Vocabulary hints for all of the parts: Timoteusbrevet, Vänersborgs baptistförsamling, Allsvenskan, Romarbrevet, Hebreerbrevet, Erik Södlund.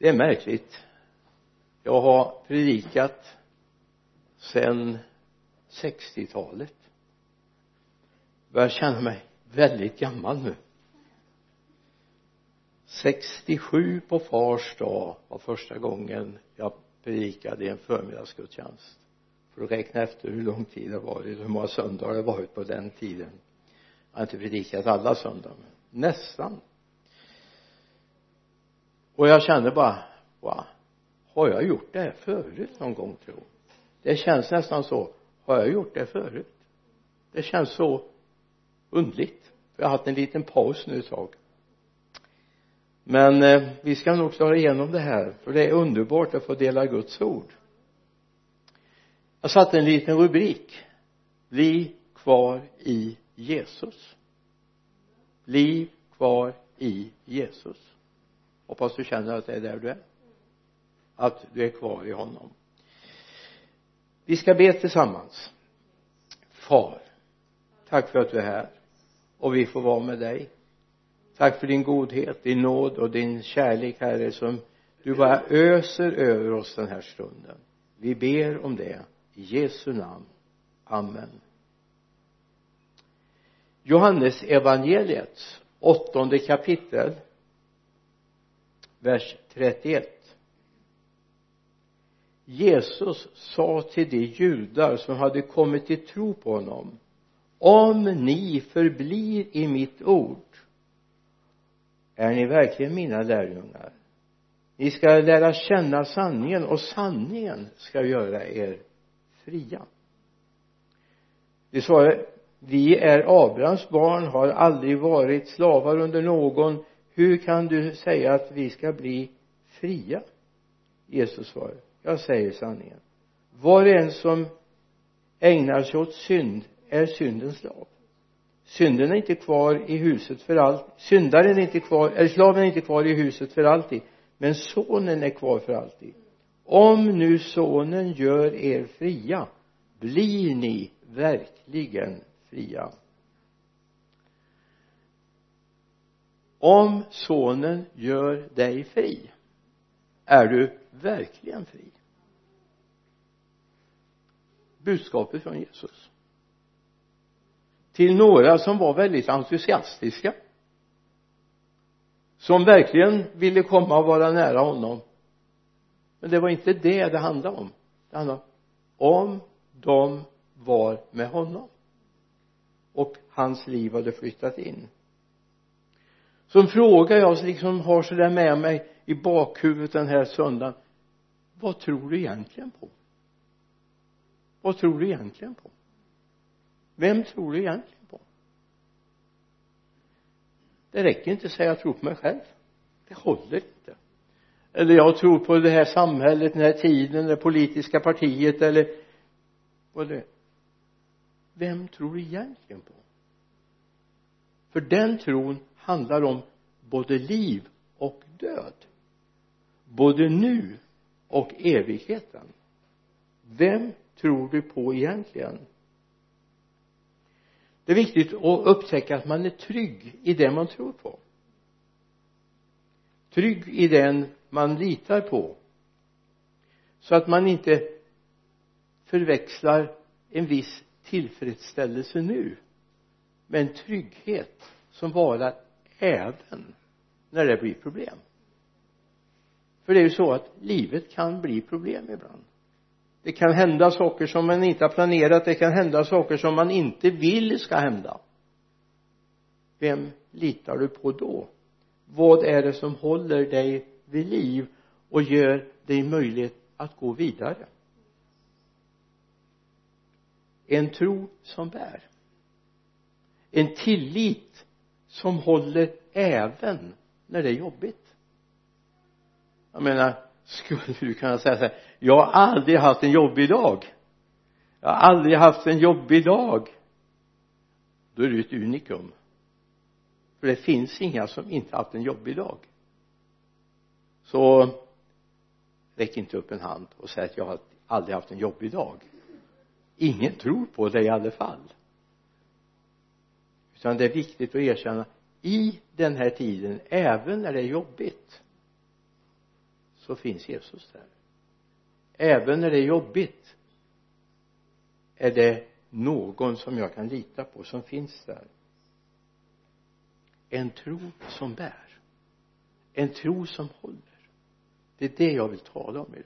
Det är märkligt. Jag har predikat sedan 60-talet. Jag känner mig väldigt gammal nu. 67 på fars dag var första gången jag predikade i en förmiddagsgudstjänst. För att räkna efter hur lång tid det var, hur många söndagar det varit på den tiden. Jag har inte predikat alla söndagar, men nästan. Och jag kände bara, va, har jag gjort det här förut någon gång, tror jag? Det känns nästan så, har jag gjort det förut? Det känns så undligt. Jag har haft en liten paus nu ett tag. Men vi ska nog klara igenom det här. För det är underbart att få dela Guds ord. Jag satte en liten rubrik. Bliv kvar i Jesus. Bliv kvar i Jesus. Hoppas du känner att det är där du är. Att du är kvar i honom. Vi ska be tillsammans. Far, tack för att du är här. Och vi får vara med dig. Tack för din godhet, din nåd och din kärlek, Herre, som du bara öser över oss den här stunden. Vi ber om det i Jesu namn. Amen. Johannes evangeliets 8:e kapitel, vers 31. Jesus sa till de judar som hade kommit till tro på honom: om ni förblir i mitt ord, är ni verkligen mina lärjungar? Ni ska lära känna sanningen, och sanningen ska göra er fria. Det svarade: vi är Abrahams barn, har aldrig varit slavar under någon. Hur kan du säga att vi ska bli fria? Jesus svarade: jag säger sanningen. Var en som ägnar sig åt synd är syndens slav. Synden är inte kvar i huset för alltid. Syndaren är inte kvar, eller slaven är inte kvar i huset för alltid. Men sonen är kvar för alltid. Om nu sonen gör er fria, blir ni verkligen fria. Om sonen gör dig fri, är du verkligen fri. Budskapet från Jesus till några som var väldigt entusiastiska, som verkligen ville komma och vara nära honom. Men det var inte det det handlade om. Det handlade om de var med honom och hans liv hade flyttat in. Som frågar jag, liksom har så där med mig i bakhuvudet den här söndagen: vad tror du egentligen på? Vad tror du egentligen på? Vem tror du egentligen på? Det räcker inte att säga jag tror på mig själv. Det håller inte. Eller jag tror på det här samhället, den här tiden, det politiska partiet, eller vad det är. Vem tror du egentligen på? För den tron handlar om både liv och död. Både nu och evigheten. Vem tror du på egentligen? Det är viktigt att upptäcka att man är trygg i det man tror på. Trygg i den man litar på. Så att man inte förväxlar en viss tillfredsställelse nu med en trygghet som varar även när det blir problem. För det är ju så att livet kan bli problem ibland. Det kan hända saker som man inte har planerat. Det kan hända saker som man inte vill ska hända. Vem litar du på då? Vad är det som håller dig vid liv och gör dig möjligt att gå vidare? En tro som bär. En tillit som håller även när det är jobbigt. Jag menar, skulle du kunna säga så här: jag har aldrig haft en jobbig dag. Jag har aldrig haft en jobbig dag. Då är du ett unikum. För det finns inga som inte haft en jobbig dag. Så räck inte upp en hand och säg att jag har aldrig haft en jobbig dag. Ingen tror på det i alla fall. Utan det är viktigt att erkänna i den här tiden, även när det är jobbigt, så finns Jesus där. Även när det är jobbigt är det någon som jag kan lita på som finns där. En tro som bär. En tro som håller. Det är det jag vill tala om idag.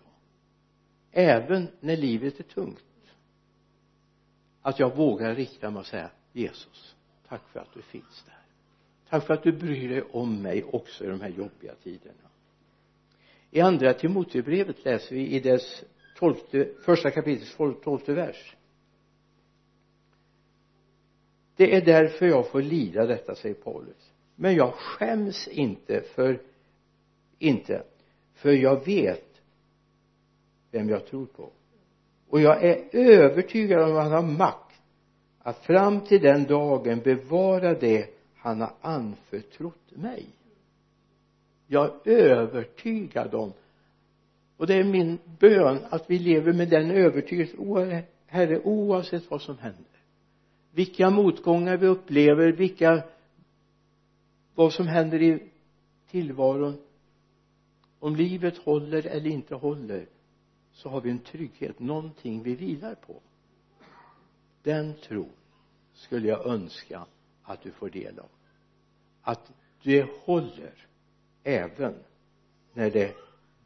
Även när livet är tungt. Att jag vågar rikta mig och säga: Jesus, tack för att du finns där. Tack för att du bryr dig om mig också i de här jobbiga tiderna. I andra Timoteusbrevet läser vi i dess 12:e, första kapitels 12:e vers. Det är därför jag får lida detta, säger Paulus. Men jag skäms inte för jag vet vem jag tror på. Och jag är övertygad om att han har makt att fram till den dagen bevara det han har anförtrott mig. Jag är övertygad om. Och det är min bön att vi lever med den övertygelsen, Herre, oavsett vad som händer. Vilka motgångar vi upplever, vad som händer i tillvaron. Om livet håller eller inte håller, så har vi en trygghet, någonting vi vilar på. Den tron skulle jag önska att du får del av. Att det håller även när det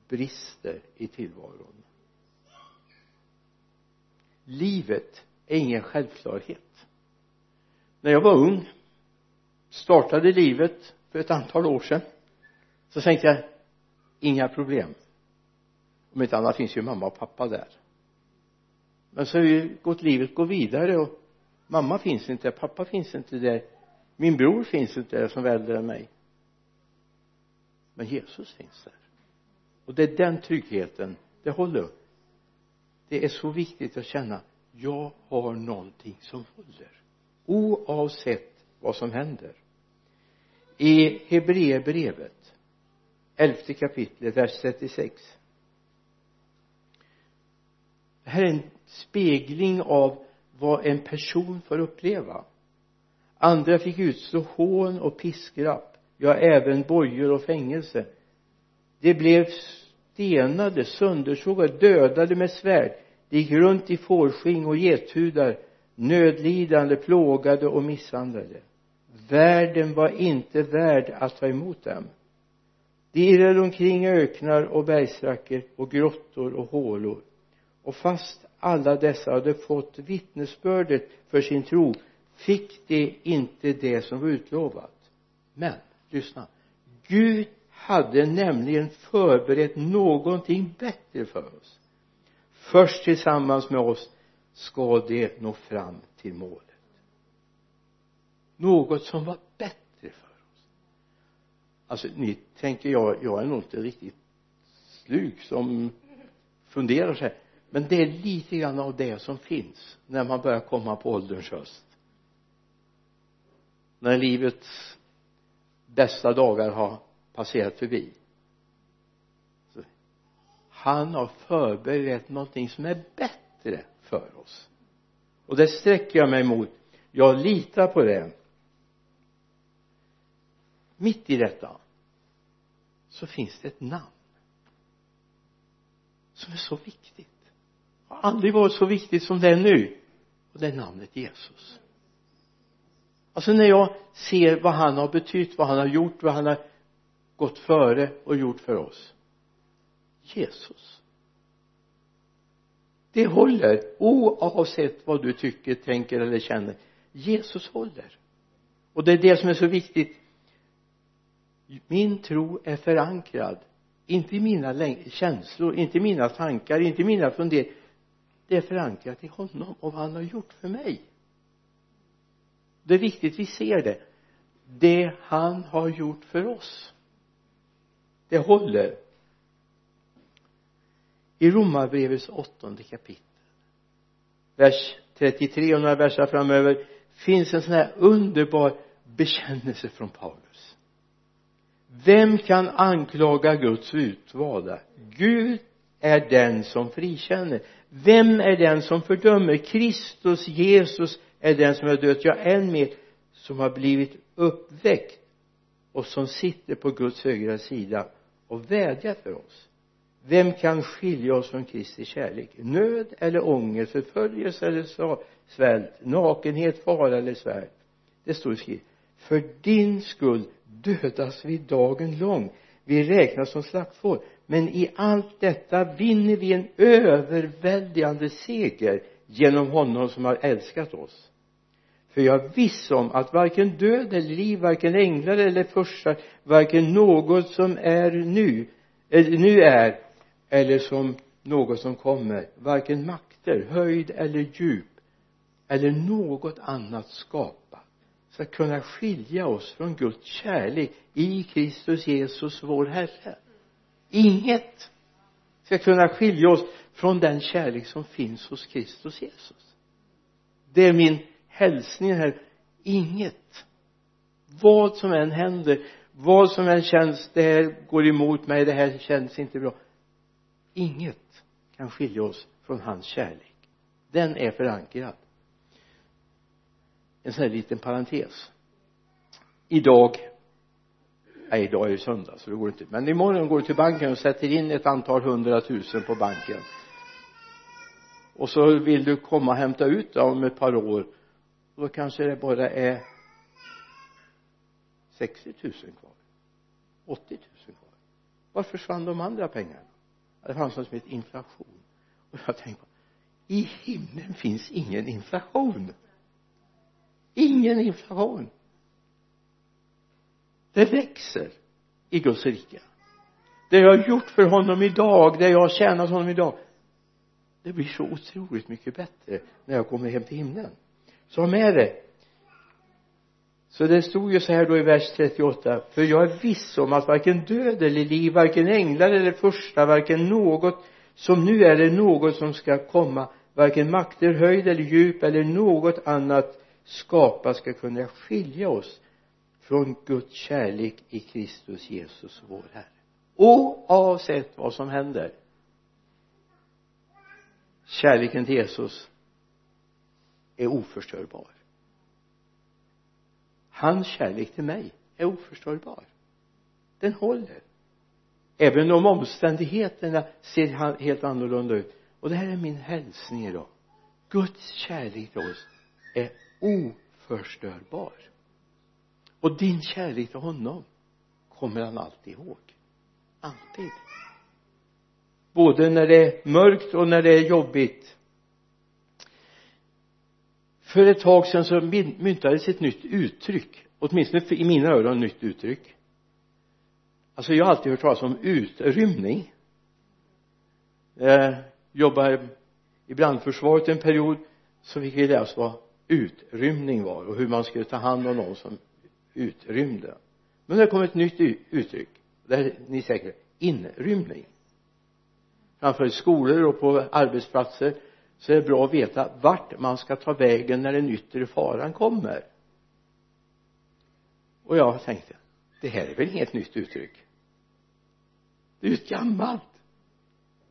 brister i tillvaron. Livet är ingen självklarhet. När jag var ung, startade livet för ett antal år sedan, så tänkte jag: inga problem. Om inte annat finns ju mamma och pappa där. Men så har ju livet gått vidare och mamma finns inte, pappa finns inte där. Min bror finns inte där som väldrar mig. Men Jesus finns där. Och det är den tryggheten, det håller. Det är så viktigt att känna: jag har någonting som håller. Oavsett vad som händer. I Hebreerbrevet 11:e kapitlet, vers 36. Det här är en spegling av vad en person får uppleva. Andra fick utstå hån och piskrapp, ja, även bojor och fängelse. Det blev stenade, söndersågade, dödade med svärd. Det gick runt i fårsking och gethudar, nödlidande, plågade och misshandlade. Världen var inte värd att ta emot dem. De irrade omkring öknar och bergsracker och grottor och hålor. Och fast alla dessa hade fått vittnesbördet för sin tro, fick de inte det som var utlovat. Men, lyssna, Gud hade nämligen förberett någonting bättre för oss. Först tillsammans med oss ska det nå fram till målet. Något som var bättre för oss. Alltså, ni tänker, jag är nog inte riktigt slug som funderar så här. Men det är lite grann av det som finns när man börjar komma på ålderns höst. När livets bästa dagar har passerat förbi. Så han har förberett någonting som är bättre för oss. Och det sträcker jag mig mot. Jag litar på det. Mitt i detta så finns det ett namn som är så viktigt. Det har aldrig varit så viktigt som det är nu. Och det är namnet Jesus. Alltså, när jag ser vad han har betytt, vad han har gjort, vad han har gått före och gjort för oss. Jesus. Det håller, oavsett vad du tycker, tänker eller känner. Jesus håller. Och det är det som är så viktigt. Min tro är förankrad. Inte i mina känslor, inte i mina tankar, inte i mina funderingar. Det är förankrat i honom och vad han har gjort för mig. Det är viktigt vi ser det. Det han har gjort för oss, det håller. I Romarbrevets 8:e kapitel, vers 33 och några verser framöver, finns en sån här underbar bekännelse från Paulus. Vem kan anklaga Guds utvalda? Gud är den som frikänner. Vem är den som fördömer? Kristus Jesus är den som är död, ja, än mer, som har blivit uppväckt och som sitter på Guds högra sida och vädjar för oss. Vem kan skilja oss från Kristi kärlek? Nöd eller ångest, förföljelse eller svält, nakenhet, fara eller svärd. Det står skrivet. För din skull dödas vi dagen lång. Vi räknas som slaktfår. Men i allt detta vinner vi en överväldigande seger genom honom som har älskat oss. För jag är viss om att varken död eller liv, varken änglar eller förstar, varken något som är nu är eller som något som kommer, varken makter, höjd eller djup eller något annat skapat ska kunna skilja oss från Guds kärlek i Kristus Jesus vår Herre. Inget ska kunna skilja oss från den kärlek som finns hos Kristus Jesus. Det är min hälsning här. Inget. Vad som än händer, vad som än känns, det här går emot mig, det här känns inte bra. Inget kan skilja oss från hans kärlek. Den är förankrad. En sån här liten parentes. Idag är ju söndag så det går inte. Men imorgon går du till banken och sätter in ett antal 100 000 på banken. Och så vill du komma och hämta ut om ett par år. Då kanske det bara är 60 000 kvar. 80 000 kvar. Var försvann de andra pengarna? Det fanns något som heter inflation. Och jag tänkte, i himlen finns ingen inflation. Ingen inflation. Det växer i Guds rike. Det jag har gjort för honom idag, det jag har tjänat honom idag, det blir så otroligt mycket bättre när jag kommer hem till himlen. Så med det. Så det stod ju så här då i vers 38. För jag är viss om att varken död eller liv, varken änglar eller första, varken något som nu är eller något som ska komma, varken makter, höjd eller djup eller något annat skapa ska kunna skilja oss från Guds kärlek i Kristus Jesus vår Herre. Oavsett vad som händer. Kärleken till Jesus är oförstörbar. Hans kärlek till mig är oförstörbar. Den håller. Även om omständigheterna ser helt annorlunda ut. Och det här är min hälsning idag. Guds kärlek till oss är oförstörbar. Och din kärlek till honom kommer han alltid ihåg. Alltid. Både när det är mörkt och när det är jobbigt. För ett tag sedan så myntades ett nytt uttryck. Åtminstone i mina öron nytt uttryck. Alltså jag har alltid hört talas om utrymning. Jobbade i brandförsvaret en period. Så fick vi läsa vad utrymning var. Och hur man skulle ta hand om någon som utrymde. Men det kom ett nytt uttryck. Där ni säkert inrymning. Framför skolor och på arbetsplatser. Så är det bra att veta vart man ska ta vägen när den yttre faran kommer. Och jag tänkte, det här är väl inget nytt uttryck. Det är ju ett gammalt.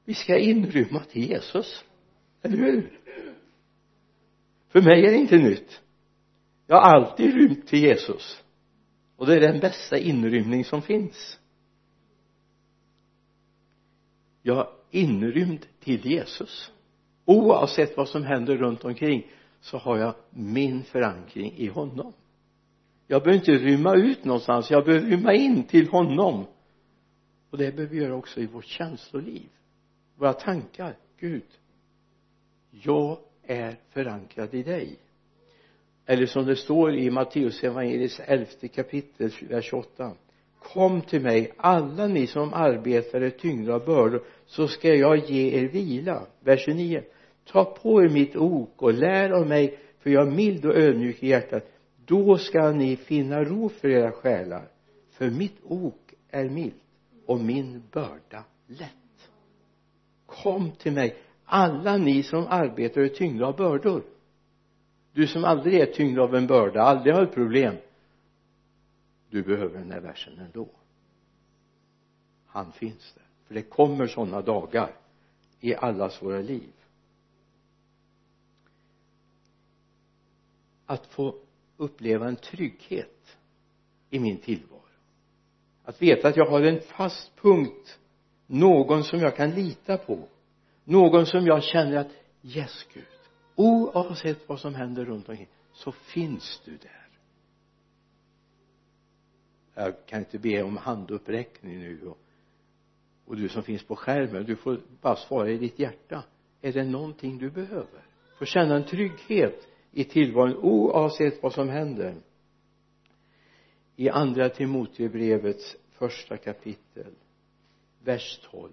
Vi ska inrymma till Jesus. Eller hur? För mig är det inte nytt. Jag har alltid rymt till Jesus. Och det är den bästa inrymning som finns. Jag är inrymd till Jesus. Oavsett vad som händer runt omkring så har jag min förankring i honom. Jag behöver inte rymma ut någonstans. Jag behöver rymma in till honom. Och det behöver vi göra också i vårt känsloliv. Våra tankar. Gud, jag är förankrad i dig. Eller som det står i Matteus evangelium 11 kapitel vers 28. Kom till mig, alla ni som arbetar och tyngda av bördor, så ska jag ge er vila. Vers 29. Ta på er mitt ok och lär av mig, för jag är mild och ödmjuk i hjärtat. Då ska ni finna ro för era själar. För mitt ok är milt och min börda lätt. Kom till mig, alla ni som arbetar och tyngda av bördor. Du som aldrig är tyngd av en börda, aldrig har ett problem. Du behöver den här versen ändå. Han finns där. För det kommer sådana dagar i allas våra liv. Att få uppleva en trygghet i min tillvaro. Att veta att jag har en fast punkt någon som jag kan lita på, någon som jag känner att yes Gud, oavsett vad som händer runt omkring så finns du där. Jag kan inte be om handuppräckning nu, och du som finns på skärmen, du får bara svara i ditt hjärta. Är det någonting du behöver? Få känna en trygghet i tillvaron oavsett vad som händer. I andra Timoteusbrevets första kapitel, vers 12.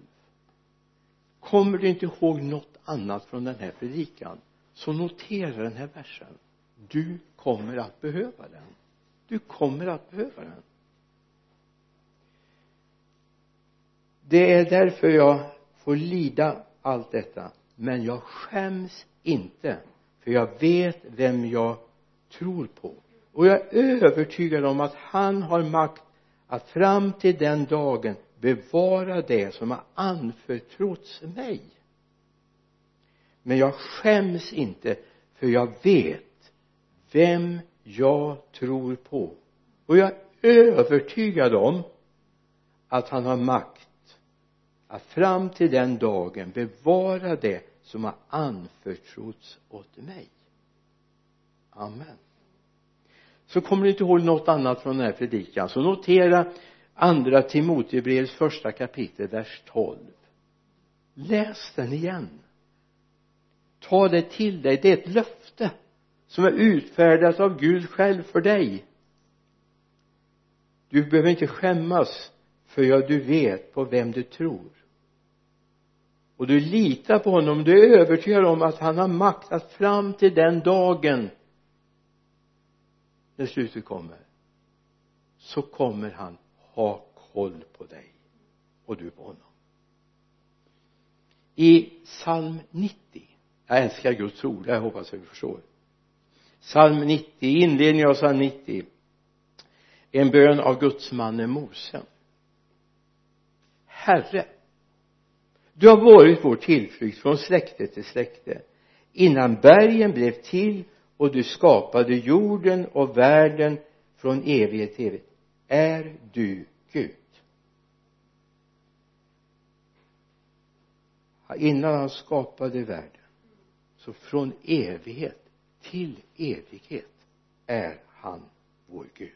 Kommer du inte ihåg något annat från den här predikan, så notera den här versen. Du kommer att behöva den. Du kommer att behöva den. Det är därför jag får lida allt detta, men jag skäms inte, för jag vet vem jag tror på. Och jag är övertygad om att han har makt att fram till den dagen bevara det som har anförtrotts mig. Men jag skäms inte, för jag vet vem jag tror på. Och jag är övertygad om att han har makt att fram till den dagen bevara det som har anförtrotts åt mig. Amen. Så kommer du inte ihåg något annat från den här predikan, så notera andra Timoteusbrevets första kapitel, vers 12. Läs den igen. Ta det till dig. Det är ett löfte som är utfärdat av Gud själv för dig. Du behöver inte skämmas, för jag, du vet på vem du tror. Och du litar på honom. Du är övertygad om att han har makt att fram till den dagen när slutet kommer, så kommer han ha koll på dig och du på honom. I psalm 90. Jag älskar Guds ord. Jag hoppas att vi förstår. Psalm 90. Inledningen av psalm 90. En bön av Guds mannen Mose. Herre, du har varit vår tillflykt från släkte till släkte, innan bergen blev till och du skapade jorden och världen från evighet till evighet. Är du Gud? Innan han skapade världen, så från evighet till evighet är han vår Gud.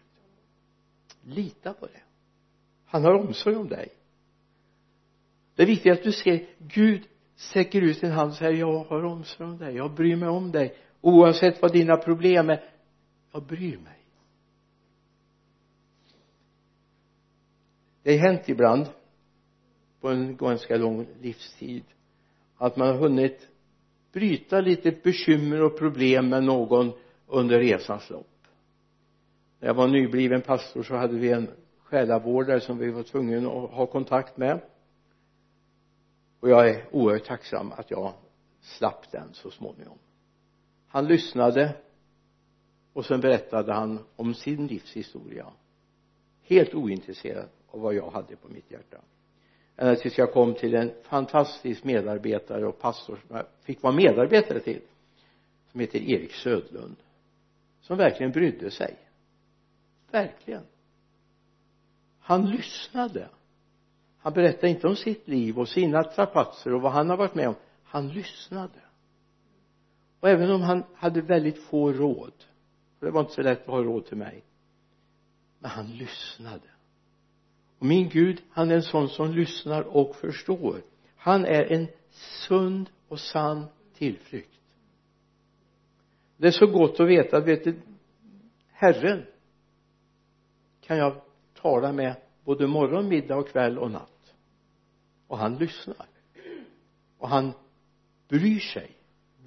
Lita på det. Han har omsorg om dig. Det är viktigt att du ser, Gud sträcker ut sin hand och säger, jag har omsorg om dig, jag bryr mig om dig. Oavsett vad dina problem är, jag bryr mig. Det har hänt ibland på en ganska lång livstid att man har hunnit bryta lite bekymmer och problem med någon under resans lopp. När jag var nybliven pastor så hade vi en själavårdare som vi var tvungna att ha kontakt med. Och jag är oerhört tacksam att jag slapp den så småningom. Han lyssnade och sen berättade han om sin livshistoria. Helt ointresserad av vad jag hade på mitt hjärta. Ända tills jag kom till en fantastisk medarbetare och pastor som jag fick vara medarbetare till. Som heter Erik Södlund. Som verkligen brydde sig. Verkligen. Han lyssnade. Han berättade inte om sitt liv och sina trapatser och vad han har varit med om. Han lyssnade. Och även om han hade väldigt få råd, för det var inte så lätt att ha råd till mig, men han lyssnade. Och min Gud, han är en sån som lyssnar och förstår. Han är en sund och sann tillflykt. Det är så gott att veta att, vet du, Herren kan jag tala med både morgon, middag och kväll och natt. Och han lyssnar. Och han bryr sig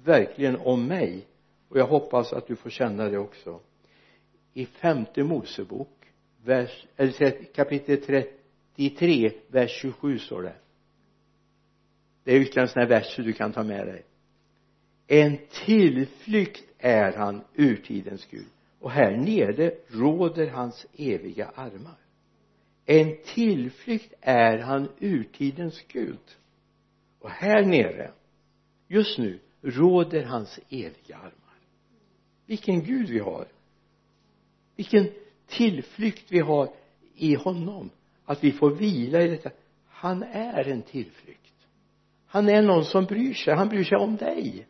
verkligen om mig. Och jag hoppas att du får känna det också. I femte Mosebok, kapitel 33, vers 27 står det. Det är ytterligare en sån här vers du kan ta med dig. En tillflykt är han ur tidens Gud. Och här nere råder hans eviga armar. En tillflykt är han urtidens Gud. Och här nere, just nu, råder hans eviga armar. Vilken Gud vi har. Vilken tillflykt vi har i honom. Att vi får vila i detta. Han är en tillflykt. Han är någon som bryr sig. Han bryr sig om dig.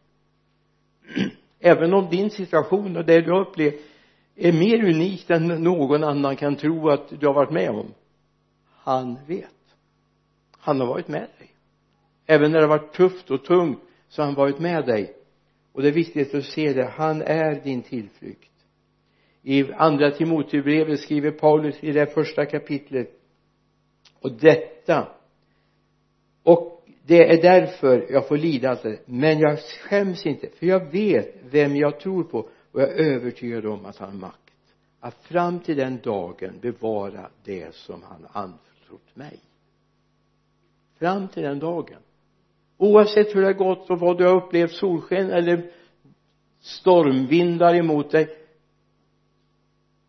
Även om din situation och det du har upplevt är mer unikt än någon annan kan tro att du har varit med om. Han vet. Han har varit med dig. Även när det har varit tufft och tungt så har han varit med dig. Och det är viktigt att se det. Han är din tillflykt. I andra Timoteusbrevet skriver Paulus i det första kapitlet. Och det är därför jag får lida allt det. Men jag skäms inte. För jag vet vem jag tror på. Och jag är övertygad om att han har makt att fram till den dagen bevara det som han anförtrott mig. Fram till den dagen. Oavsett hur det har gått och vad du har upplevt, solsken eller stormvindar emot dig.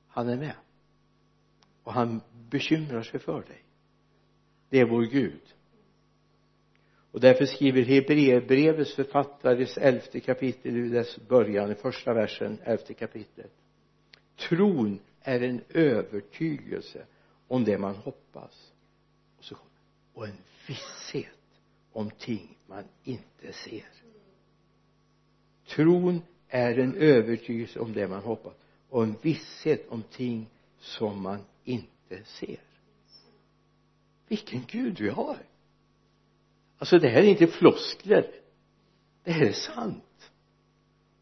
Han är med. Och han bekymrar sig för dig. Det är vår Gud. Och därför skriver Hebreerbrevets författares 11 kapitel i dess början, i första versen, 11 kapitlet. Tron är en övertygelse om det man hoppas. Och en visshet om ting man inte ser. Tron är en övertygelse om det man hoppas. Och en visshet om ting som man inte ser. Vilken Gud vi har. Alltså det här är inte floskler. Det här är sant.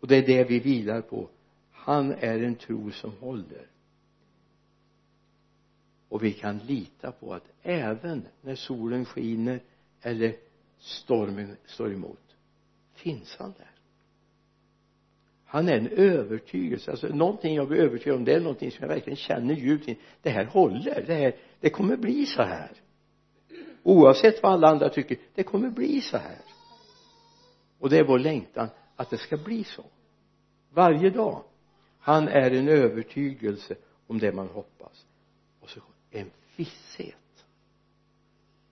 Och det är det vi vilar på. Han är en tro som håller. Och vi kan lita på att även när solen skiner eller stormen står emot, finns han där. Han är en övertygelse. Alltså någonting jag blir övertygad om, det är någonting som jag verkligen känner djupt in. Det här håller. Det kommer bli så här. Oavsett vad alla andra tycker, det kommer bli så här. Och det är vår längtan att det ska bli så. Varje dag. Han är en övertygelse om det man hoppas. Och så en visshet.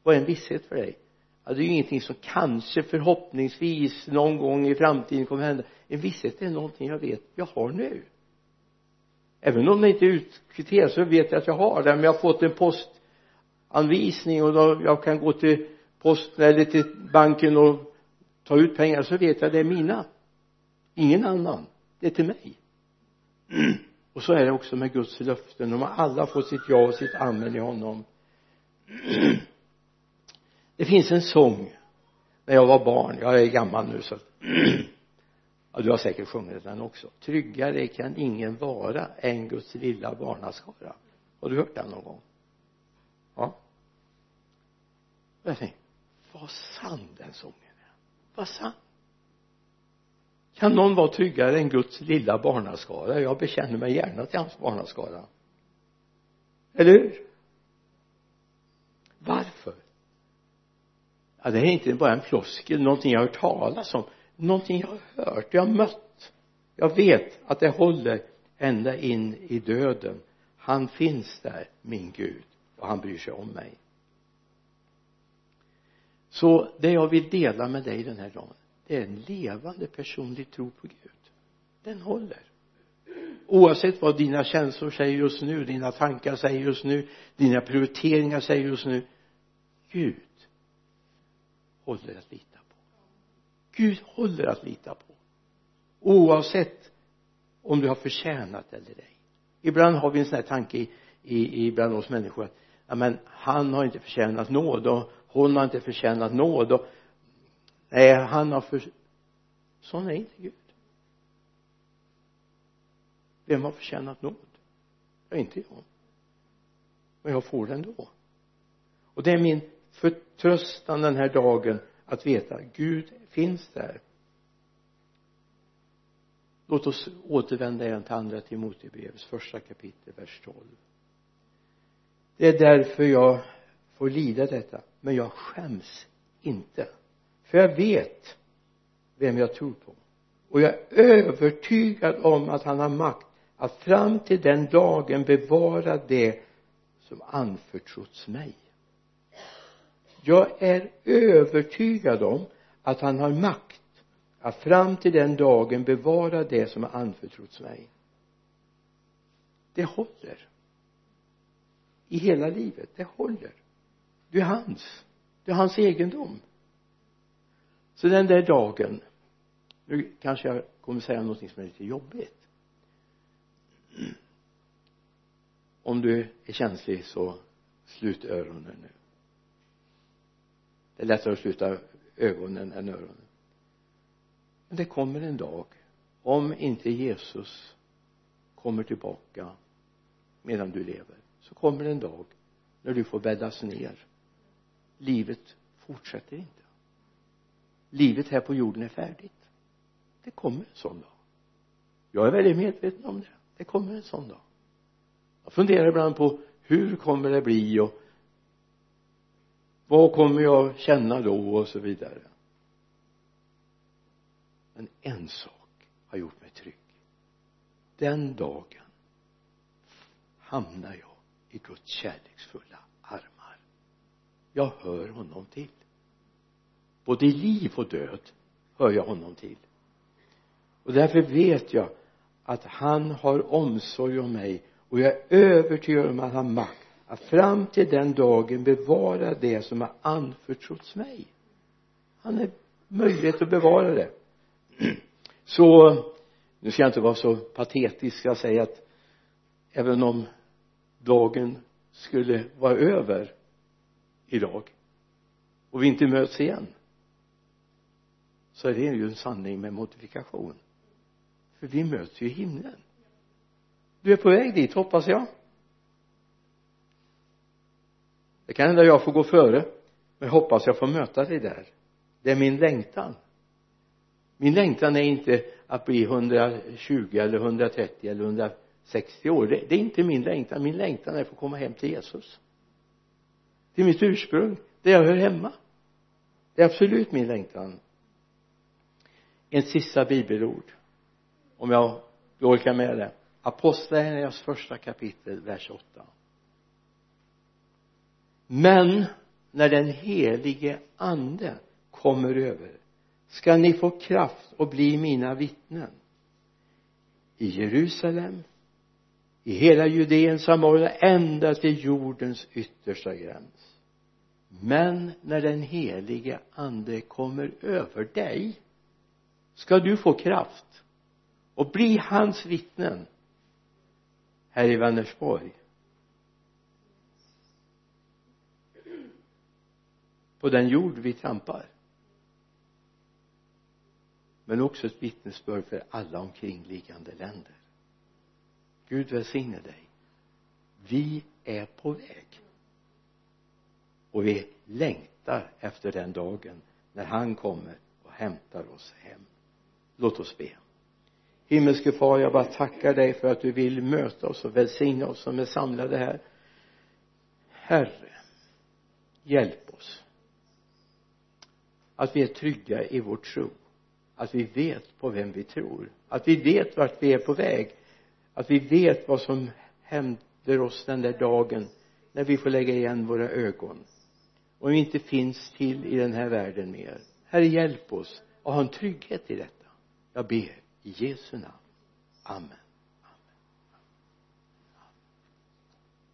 Vad är en visshet för dig? Ja, det är ju ingenting som kanske förhoppningsvis någon gång i framtiden kommer hända. En visshet är någonting jag vet jag har nu. Även om det inte utkvitterar så vet jag att jag har det. Men jag har fått en postanvisning och då jag kan gå till posten eller till banken och ta ut pengar, så vet jag att det är mina. Ingen annan. Det är till mig. Och så är det också med Guds löften. De har alla fått sitt ja och sitt amen i honom. Det finns en sång när jag var barn. Jag är gammal nu så ja, du har säkert sjungit den också. Tryggare kan ingen vara än Guds lilla barnaskara. Har du hört den någon gång? Ja. Jag tänkte, vad sann den sången är. Vad sann. Kan någon vara tryggare än Guds lilla barnaskara? Jag bekänner mig gärna till hans barnaskara. Eller hur? Varför? Ja, det är inte bara en floskel, någonting jag har hört talas om. Någonting jag har hört, jag har mött. Jag vet att det håller ända in i döden. Han finns där, min Gud. Och han bryr sig om mig. Så det jag vill dela med dig den här dagen, det är en levande personlig tro på Gud. Den håller. Oavsett vad dina känslor säger just nu, dina tankar säger just nu, dina prioriteringar säger just nu. Gud håller att lita på. Gud håller att lita på. Oavsett om du har förtjänat eller ej. Ibland har vi en sån här tanke bland oss människor att ja, men han har inte förtjänat nåd och hon har inte förtjänat nåd och nej, han har sån är inte Gud. Vem har förtjänat nåd? Ja, inte jag. Men jag får den då. Och det är min förtröstan den här dagen att veta att Gud finns där. Låt oss återvända igen till andra Timoteusbrevets första kapitel, vers 12. Det är därför jag får lida detta, men jag skäms inte. För jag vet vem jag tror på. Och jag är övertygad om att han har makt att fram till den dagen bevara det som anförtrotts mig. Jag är övertygad om att han har makt att fram till den dagen bevara det som har anförtrotts mig. Det håller. I hela livet, det håller. Du är hans. Det är hans egendom. Så den där dagen, nu kanske jag kommer säga någonting som är lite jobbigt. Om du är känslig så slut öronen nu. Det är lättare att sluta ögonen än öronen. Men det kommer en dag, om inte Jesus kommer tillbaka medan du lever, så kommer en dag när du får bäddas ner. Livet fortsätter inte. Livet här på jorden är färdigt. Det kommer en sån dag. Jag är väldigt medveten om det. Det kommer en sån dag. Jag funderar ibland på hur kommer det bli och vad kommer jag känna då och så vidare. Men en sak har gjort mig trygg. Den dagen hamnar jag i Guds kärleksfulla armar. Jag hör honom till. Både i liv och död hör jag honom till. Och därför vet jag att han har omsorg om mig. Och jag är övertygad om att han har makt att fram till den dagen bevara det som har anförtrotts mig. Han har möjlighet att bevara det. Så nu ska jag inte vara så patetisk att säga att även om dagen skulle vara över idag och vi inte möts igen, så är det ju en sanning med modifikation. För vi möts ju i himlen. Du är på väg dit, hoppas jag. Det kan hända jag får gå före, men hoppas jag får möta dig där. Det är min längtan. Min längtan är inte att bli 120 eller 130 eller 160 år. Det är inte min längtan. Min längtan är att få komma hem till Jesus. Till mitt ursprung, där jag hör hemma. Det är absolut min längtan. En sista bibelord, om jag orkar med det. Apostlarnas första kapitel, vers 8. Men när den helige ande kommer över, ska ni få kraft och bli mina vittnen i Jerusalem, i hela Judeen, Samaria, ända till jordens yttersta gräns. Men när den helige ande kommer över dig, ska du få kraft och bli hans vittnen här i Vänersborg, på den jord vi trampar, men också ett vittnesbörd för alla omkringliggande länder. Gud välsigne dig. Vi är på väg. Och vi längtar efter den dagen när han kommer och hämtar oss hem. Låt oss be. Himmelske far, jag bara tackar dig för att du vill möta oss och välsigna oss som är samlade här. Herre, hjälp oss. Att vi är trygga i vår tro. Att vi vet på vem vi tror. Att vi vet vart vi är på väg. Att vi vet vad som händer oss den där dagen när vi får lägga igen våra ögon. Och vi inte finns till i den här världen mer. Herre, hjälp oss och ha en trygghet i detta. Jag ber i Jesu namn. Amen.